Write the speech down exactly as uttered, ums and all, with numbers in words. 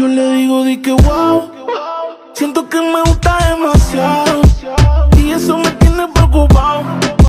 Yo le digo di que wow, siento que me gusta.